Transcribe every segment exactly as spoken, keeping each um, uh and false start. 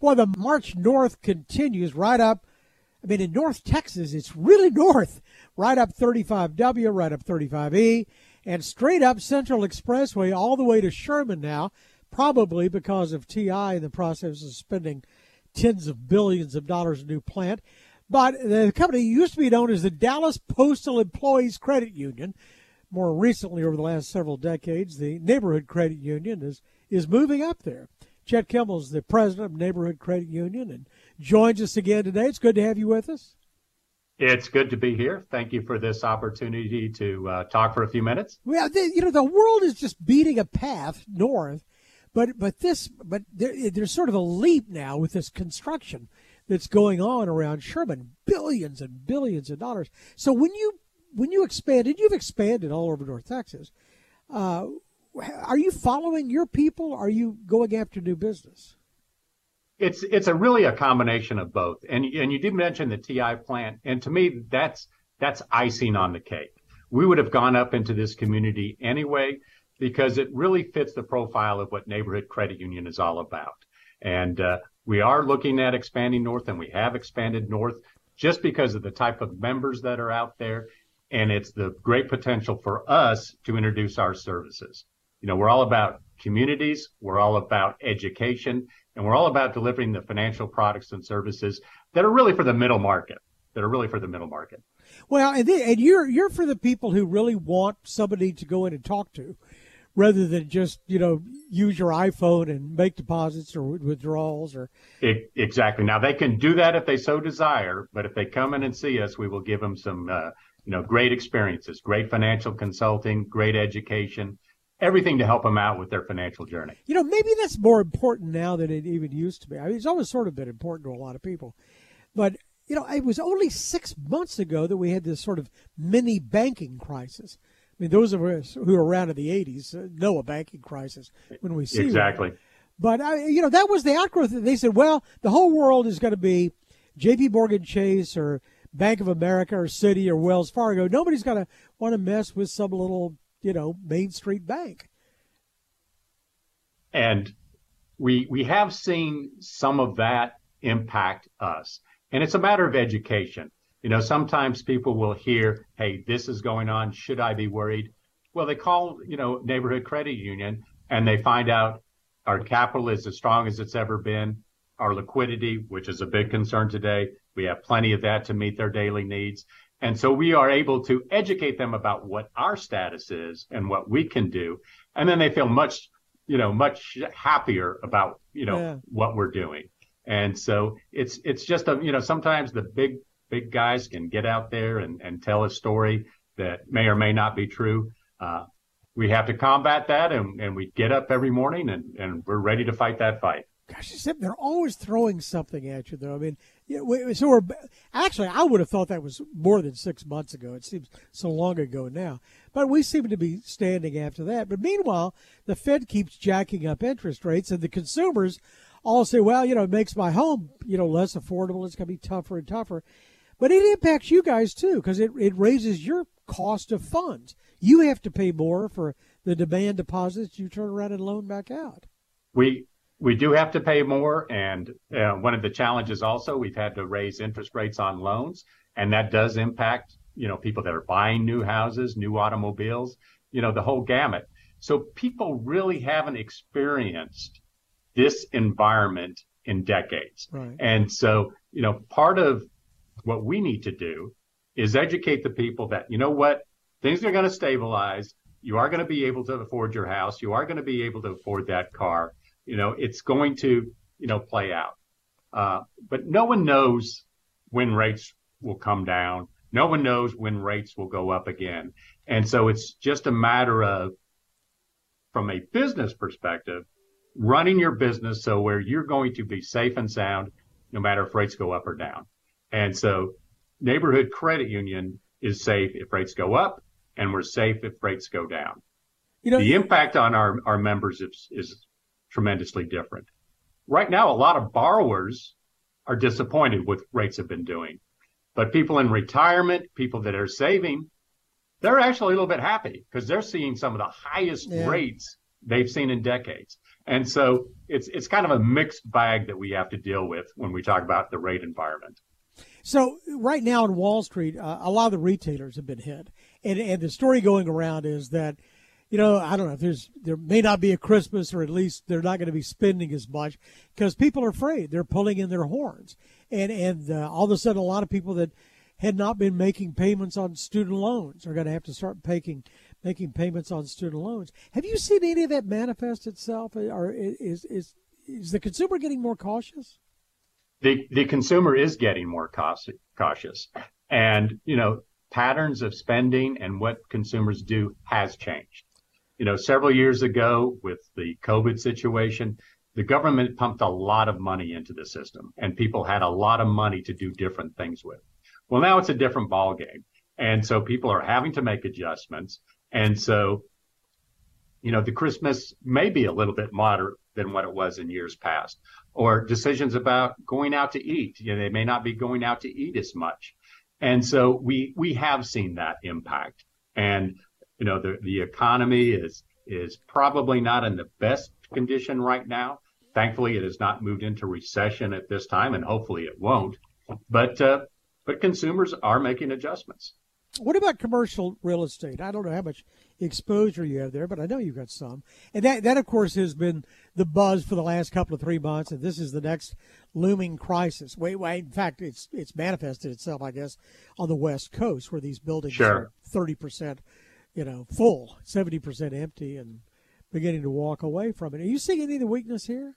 Well, the march north continues right up. I mean, in North Texas, it's really north, right up thirty-five W, right up thirty-five E, and straight up Central Expressway all the way to Sherman now, probably because of T I in the process of spending tens of billions of dollars in a new plant. But the company used to be known as the Dallas Postal Employees Credit Union. More recently, over the last several decades, the Neighborhood Credit Union is, is moving up there. Chet Kimmel is the president of Neighborhood Credit Union and joins us again today. It's good to have you with us. It's good to be here. Thank you for this opportunity to uh, talk for a few minutes. Well, the, you know, the world is just beating a path north, but but this but there, there's sort of a leap now with this construction that's going on around Sherman, billions and billions of dollars. So when you When you expanded, you've expanded all over North Texas. Uh, are you following your people? Are you going after new business? It's it's a really a combination of both. And and you did mention the T I plant, and to me that's that's icing on the cake. We would have gone up into this community anyway because it really fits the profile of what Neighborhood Credit Union is all about. And uh, we are looking at expanding north, and we have expanded north just because of the type of members that are out there. And it's the great potential for us to introduce our services. You know, we're all about communities, we're all about education, and we're all about delivering the financial products and services that are really for the middle market, that are really for the middle market. Well, and, then, and you're you're for the people who really want somebody to go in and talk to rather than just, you know, use your iPhone and make deposits or withdrawals. or it, Exactly. Now, they can do that if they so desire, but if they come in and see us, we will give them some uh You know, great experiences, great financial consulting, great education, everything to help them out with their financial journey. You know, maybe that's more important now than it even used to be. I mean, it's always sort of been important to a lot of people. But, you know, it was only six months ago that we had this sort of mini banking crisis. I mean, those of us who were around in the eighties know a banking crisis when we see it. Exactly. One. But, I, you know, that was the outgrowth. They said, well, the whole world is going to be J P. Morgan Chase or Bank of America or Citi or Wells Fargo. Nobody's going to want to mess with some little, you know, Main Street bank. And we we have seen some of that impact us. And it's a matter of education. You know, sometimes people will hear, hey, this is going on. Should I be worried? Well, they call, you know, Neighborhood Credit Union and they find out our capital is as strong as it's ever been. Our liquidity, which is a big concern today, we have plenty of that to meet their daily needs. And so we are able to educate them about what our status is and what we can do. And then they feel much, you know, much happier about, you know, yeah. what we're doing. And so it's it's just, a, you know, sometimes the big, big guys can get out there and, and tell a story that may or may not be true. Uh, we have to combat that, and, and we get up every morning and, and we're ready to fight that fight. Gosh, except they're always throwing something at you, though. I mean, so we're actually, I would have thought that was more than six months ago. It seems so long ago now. But we seem to be standing after that. But meanwhile, the Fed keeps jacking up interest rates, and the consumers all say, well, you know, it makes my home, you know, less affordable. It's going to be tougher and tougher. But it impacts you guys, too, because it, it raises your cost of funds. You have to pay more for the demand deposits you turn around and loan back out. We We do have to pay more, and uh, one of the challenges also, we've had to raise interest rates on loans, and that does impact, you know, people that are buying new houses, new automobiles, you know, the whole gamut. So people really haven't experienced this environment in decades. Right. And so, you know, part of what we need to do is educate the people that, you know what, things are going to stabilize. You are going to be able to afford your house. You are going to be able to afford that car. You know, it's going to, you know, play out. Uh, but no one knows when rates will come down. No one knows when rates will go up again. And so it's just a matter of, from a business perspective, running your business so where you're going to be safe and sound, no matter if rates go up or down. And so Neighborhood Credit Union is safe if rates go up, and we're safe if rates go down. You know, the impact on our, our members is, is tremendously different. Right now, a lot of borrowers are disappointed with what rates have been doing. But people in retirement, people that are saving, they're actually a little bit happy because they're seeing some of the highest yeah. rates they've seen in decades. And so it's it's kind of a mixed bag that we have to deal with when we talk about the rate environment. So right now in Wall Street, uh, a lot of the retailers have been hit. And and the story going around is that, you know, I don't know if there's there may not be a Christmas, or at least they're not going to be spending as much because people are afraid. They're pulling in their horns. And, and uh, all of a sudden, a lot of people that had not been making payments on student loans are going to have to start making making payments on student loans. Have you seen any of that manifest itself? Or is is is the consumer getting more cautious? The the consumer is getting more cautious, and you know patterns of spending and what consumers do has changed. You know, several years ago with the COVID situation, the government pumped a lot of money into the system, and people had a lot of money to do different things with. Well, now it's a different ballgame, and so people are having to make adjustments, and so you know the Christmas may be a little bit moderate than what it was in years past, or decisions about going out to eat. You know, they may not be going out to eat as much. And so we we have seen that impact. And, you know, the, the economy is is probably not in the best condition right now. Thankfully, it has not moved into recession at this time, and hopefully it won't. But uh, but consumers are making adjustments. What about commercial real estate? I don't know how much exposure you have there, but I know you've got some. And that, that, of course, has been the buzz for the last couple of three months, and this is the next looming crisis. Wait, wait, in fact, it's it's manifested itself, I guess, on the West Coast where these buildings sure. are thirty percent you know, full, seventy percent empty, and beginning to walk away from it. Are you seeing any of the weakness here?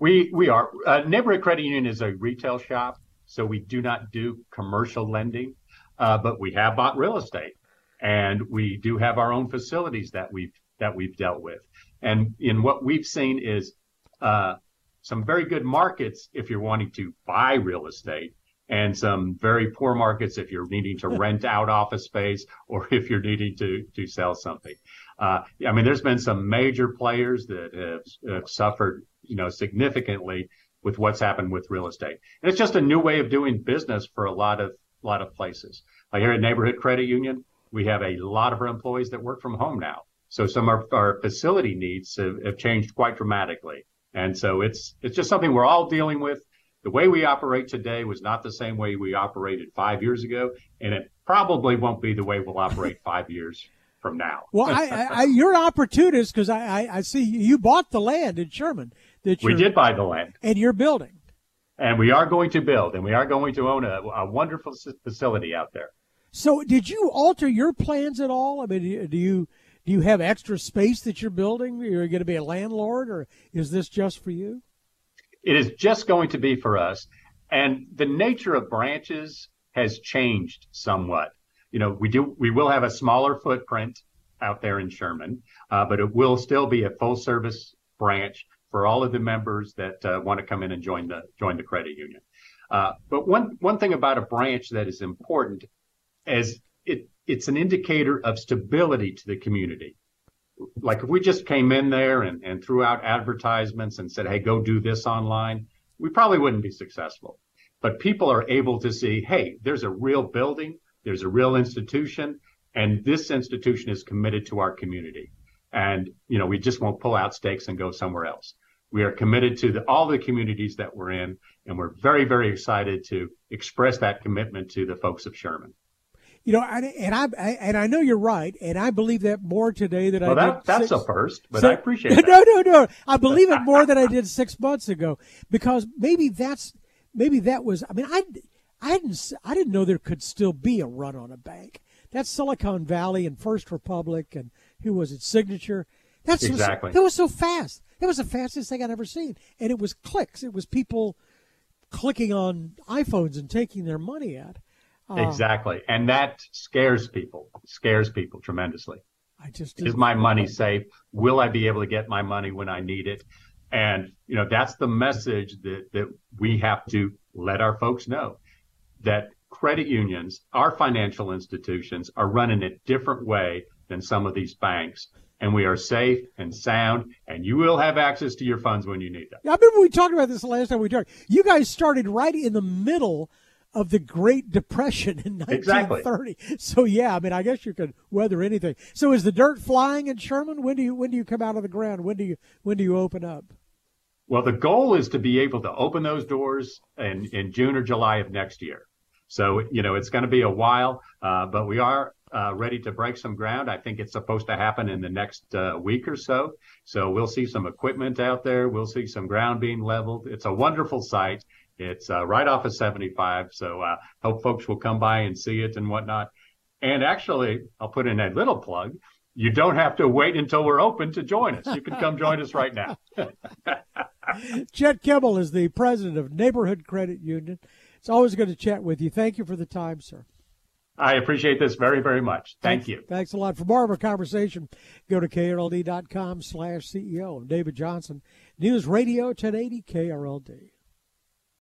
We, we are. Uh, Neighborhood Credit Union is a retail shop, so we do not do commercial lending. Uh, but we have bought real estate, and we do have our own facilities that we've that we've dealt with. And in what we've seen is uh, some very good markets if you're wanting to buy real estate, and some very poor markets if you're needing to rent out office space or if you're needing to to sell something. Uh, I mean, there's been some major players that have, have suffered, you know, significantly with what's happened with real estate. And it's just a new way of doing business for a lot of. A lot of places. Like here at Neighborhood Credit Union, we have a lot of our employees that work from home now. So some of our facility needs have, have changed quite dramatically. And so it's it's just something we're all dealing with. The way we operate today was not the same way we operated five years ago, and it probably won't be the way we'll operate five years from now. Well, I, I, you're an opportunist because I, I, I see you bought the land in Sherman. That we did buy the land. And you're building. And we are going to build, and we are going to own a, a wonderful facility out there. So did you alter your plans at all? I mean, do you do you have extra space that you're building? You're going to be a landlord, or is this just for you? It is just going to be for us. And the nature of branches has changed somewhat. You know, we do we will have a smaller footprint out there in Sherman, uh, but it will still be a full-service branch for all of the members that uh, want to come in and join the join the credit union. Uh, but one one thing about a branch that is important is it it's an indicator of stability to the community. Like if we just came in there and, and threw out advertisements and said, hey, go do this online, we probably wouldn't be successful. But people are able to see, hey, there's a real building, there's a real institution, and this institution is committed to our community. And, you know, we just won't pull out stakes and go somewhere else. We are committed to the, all the communities that we're in, and we're very, very excited to express that commitment to the folks of Sherman. You know, and, and, I, and I know you're right, and I believe that more today than well, I that, did. That's six, a first, but so, I appreciate it. No, no, no. I believe it more than I did six months ago, because maybe that's maybe that was – I mean, I, I, didn't, I didn't know there could still be a run on a bank. That's Silicon Valley and First Republic and – who was it? Signature. That's exactly. That was so fast. That was the fastest thing I'd ever seen. And it was clicks. It was people clicking on iPhones and taking their money out. Uh, exactly. And that scares people, scares people tremendously. I just Is my money safe? Will I be able to get my money when I need it? And, you know, that's the message that, that we have to let our folks know, that credit unions, our financial institutions, are running a different way than some of these banks, and we are safe and sound, and you will have access to your funds when you need them. Yeah, I remember we talked about this the last time we talked. You guys started right in the middle of the Great Depression in nineteen thirty. Exactly. So, yeah, I mean, I guess you could weather anything. So is the dirt flying in Sherman? When do you when do you come out of the ground? When do you when do you open up? Well, the goal is to be able to open those doors in, in June or July of next year. So, you know, it's going to be a while, uh, but we are uh, ready to break some ground. I think it's supposed to happen in the next uh, week or so. So we'll see some equipment out there. We'll see some ground being leveled. It's a wonderful site. It's uh, right off of seventy-five. So I uh, hope folks will come by and see it and whatnot. And actually, I'll put in a little plug. You don't have to wait until we're open to join us. You can come join us right now. Chet Kimmel is the president of Neighborhood Credit Union. It's always good to chat with you. Thank you for the time, sir. I appreciate this very, very much. Thank thanks, you. Thanks a lot. For more of our conversation, go to K R L D dot com slash C E O. I'm David Johnson, News Radio ten eighty K R L D.